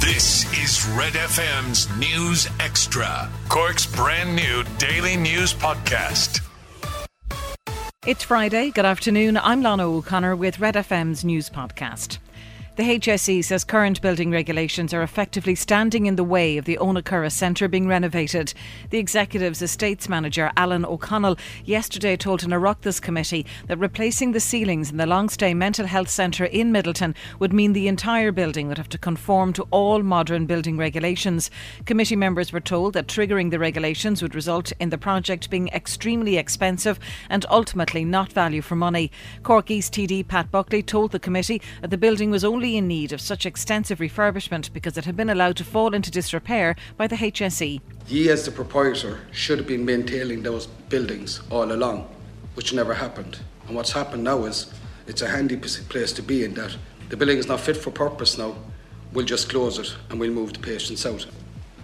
This is Red FM's News Extra, Cork's brand new daily news podcast. It's Friday. Good afternoon. I'm Lana O'Connor with Red FM's News Podcast. The HSE says current building regulations are effectively standing in the way of the Onacurra Centre being renovated. The Executive's Estates Manager, Alan O'Connell, yesterday told an Oireachtas committee that replacing the ceilings in the Longstay Mental Health Centre in Middleton would mean the entire building would have to conform to all modern building regulations. Committee members were told that triggering the regulations would result in the project being extremely expensive and ultimately not value for money. Cork East TD Pat Buckley told the committee that the building was only in need of such extensive refurbishment because it had been allowed to fall into disrepair by the HSE. Ye as the proprietor should have been maintaining those buildings all along, which never happened. And what's happened now is it's a handy place to be in that the building is not fit for purpose now. We'll just close it and we'll move the patients out.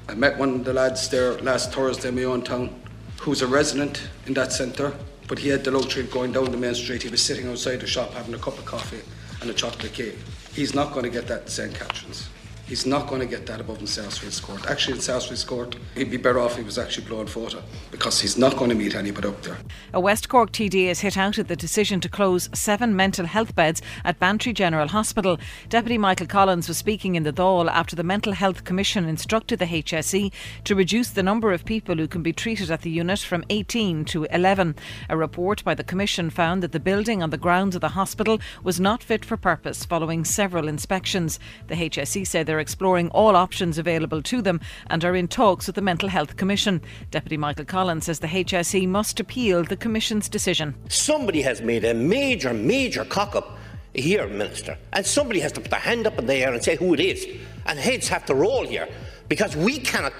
I met one of the lads there last Thursday in my own town who's a resident in that centre, but he had the luxury of going down the main street. He was sitting outside the shop having a cup of coffee and a chocolate cake. He's not going to get that in St. Catherine's. He's not going to get that above in Southfield's Court. Actually, in Southfield's Court, he'd be better off if he was actually blowing photo, because he's not going to meet anybody up there. A West Cork TD is hit out at the decision to close 7 mental health beds at Bantry General Hospital. Deputy Michael Collins was speaking in the Dáil after the Mental Health Commission instructed the HSE to reduce the number of people who can be treated at the unit from 18 to 11. A report by the Commission found that the building on the grounds of the hospital was not fit for purpose following several inspections. The HSE said they're exploring all options available to them and are in talks with the Mental Health Commission. Deputy Michael Collins says the HSE must appeal the Commission's decision. Somebody has made a major, major cock-up here, Minister, and somebody has to put their hand up in the air and say who it is, and heads have to roll here, because we cannot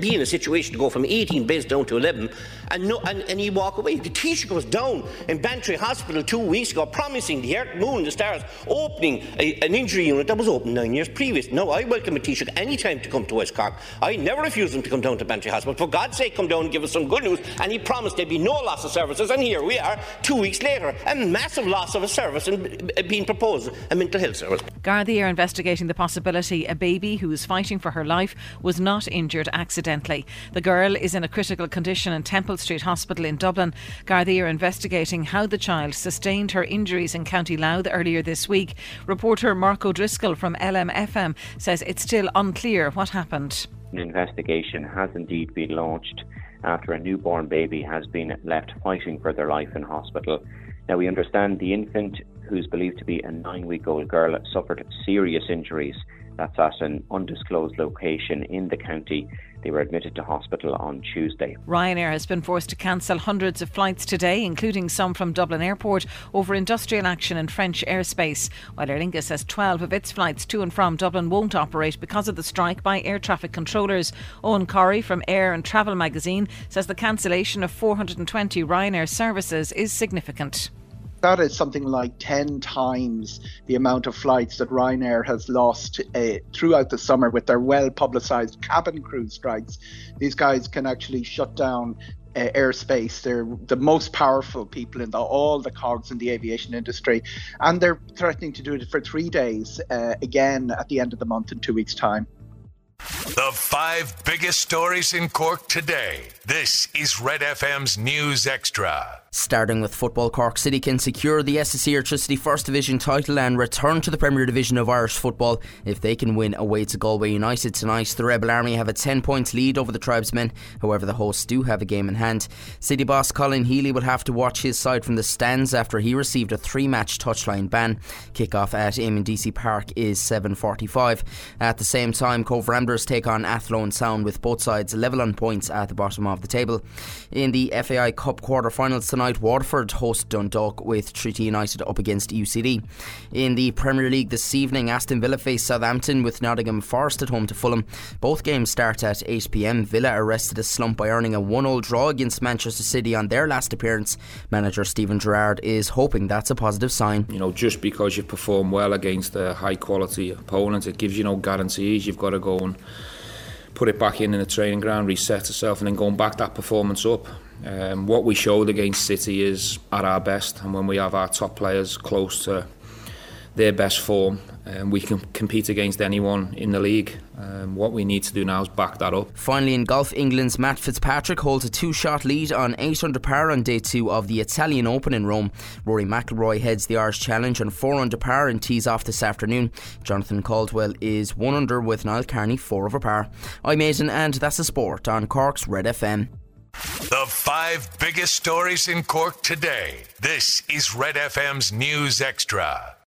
be in a situation to go from 18 beds down to 11 and you walk away. The Taoiseach was down in Bantry Hospital 2 weeks ago promising the earth, moon and the stars, opening an injury unit that was open 9 years previous. No, I welcome a Taoiseach any time to come to West Cork. I never refuse him to come down to Bantry Hospital. For God's sake, come down and give us some good news. And he promised there'd be no loss of services, and here we are 2 weeks later, a massive loss of a service and being proposed, a mental health service. Gardai are investigating the possibility a baby who is fighting for her life was not injured accidentally. The girl is in a critical condition in Temple Street Hospital in Dublin. Gardai are investigating how the child sustained her injuries in County Louth earlier this week. Reporter Marco Driscoll from LMFM says it's still unclear what happened. An investigation has indeed been launched after a newborn baby has been left fighting for their life in hospital. Now, we understand the infant, who's believed to be a 9-week-old girl, suffered serious injuries. That's at an undisclosed location in the county. They were admitted to hospital on Tuesday. Ryanair has been forced to cancel hundreds of flights today, including some from Dublin Airport, over industrial action in French airspace. While Aer Lingus says 12 of its flights to and from Dublin won't operate because of the strike by air traffic controllers. Owen Corrie from Air and Travel magazine says the cancellation of 420 Ryanair services is significant. That is something like 10 times the amount of flights that Ryanair has lost throughout the summer with their well-publicised cabin crew strikes. These guys can actually shut down airspace. They're the most powerful people in all the cogs in the aviation industry, and they're threatening to do it for 3 days again at the end of the month in 2 weeks' time. The 5 biggest stories in Cork today. This is Red FM's News Extra. Starting with football, Cork City can secure the SSC Electricity First Division title and return to the Premier Division of Irish football if they can win away to Galway United tonight. The Rebel Army have a 10-point lead over the Tribesmen. However, the hosts do have a game in hand. City boss Colin Healy will have to watch his side from the stands after he received a 3-match touchline ban. Kick-off at Eamon DC Park is 7:45. At the same time, Cobh Ramblers take on Athlone Town, with both sides level on points at the bottom of the table. In the FAI Cup quarter-finals tonight, Waterford host Dundalk, with Treaty United up against UCD. In the Premier League this evening, Aston Villa face Southampton, with Nottingham Forest at home to Fulham. Both games start at 8 p.m. Villa arrested a slump by earning a 1-1 draw against Manchester City on their last appearance. Manager Stephen Gerrard is hoping that's a positive sign. You know, just because you perform well against a high quality opponent, it gives you no guarantees. You've got to go and put it back in the training ground, reset yourself, and then go and back that performance up. What we showed against City is at our best, and when we have our top players close to their best form, and we can compete against anyone in the league. What we need to do now is back that up. Finally, in golf, England's Matt Fitzpatrick holds a two-shot lead on 8 under par on day 2 of the Italian Open in Rome. Rory McIlroy heads the Irish Challenge on 4 under par and tees off this afternoon. Jonathan Caldwell is 1 under with Niall Carney 4 over par. I'm Aidan, and that's the sport on Cork's Red FM. The 5 biggest stories in Cork today. This is Red FM's News Extra.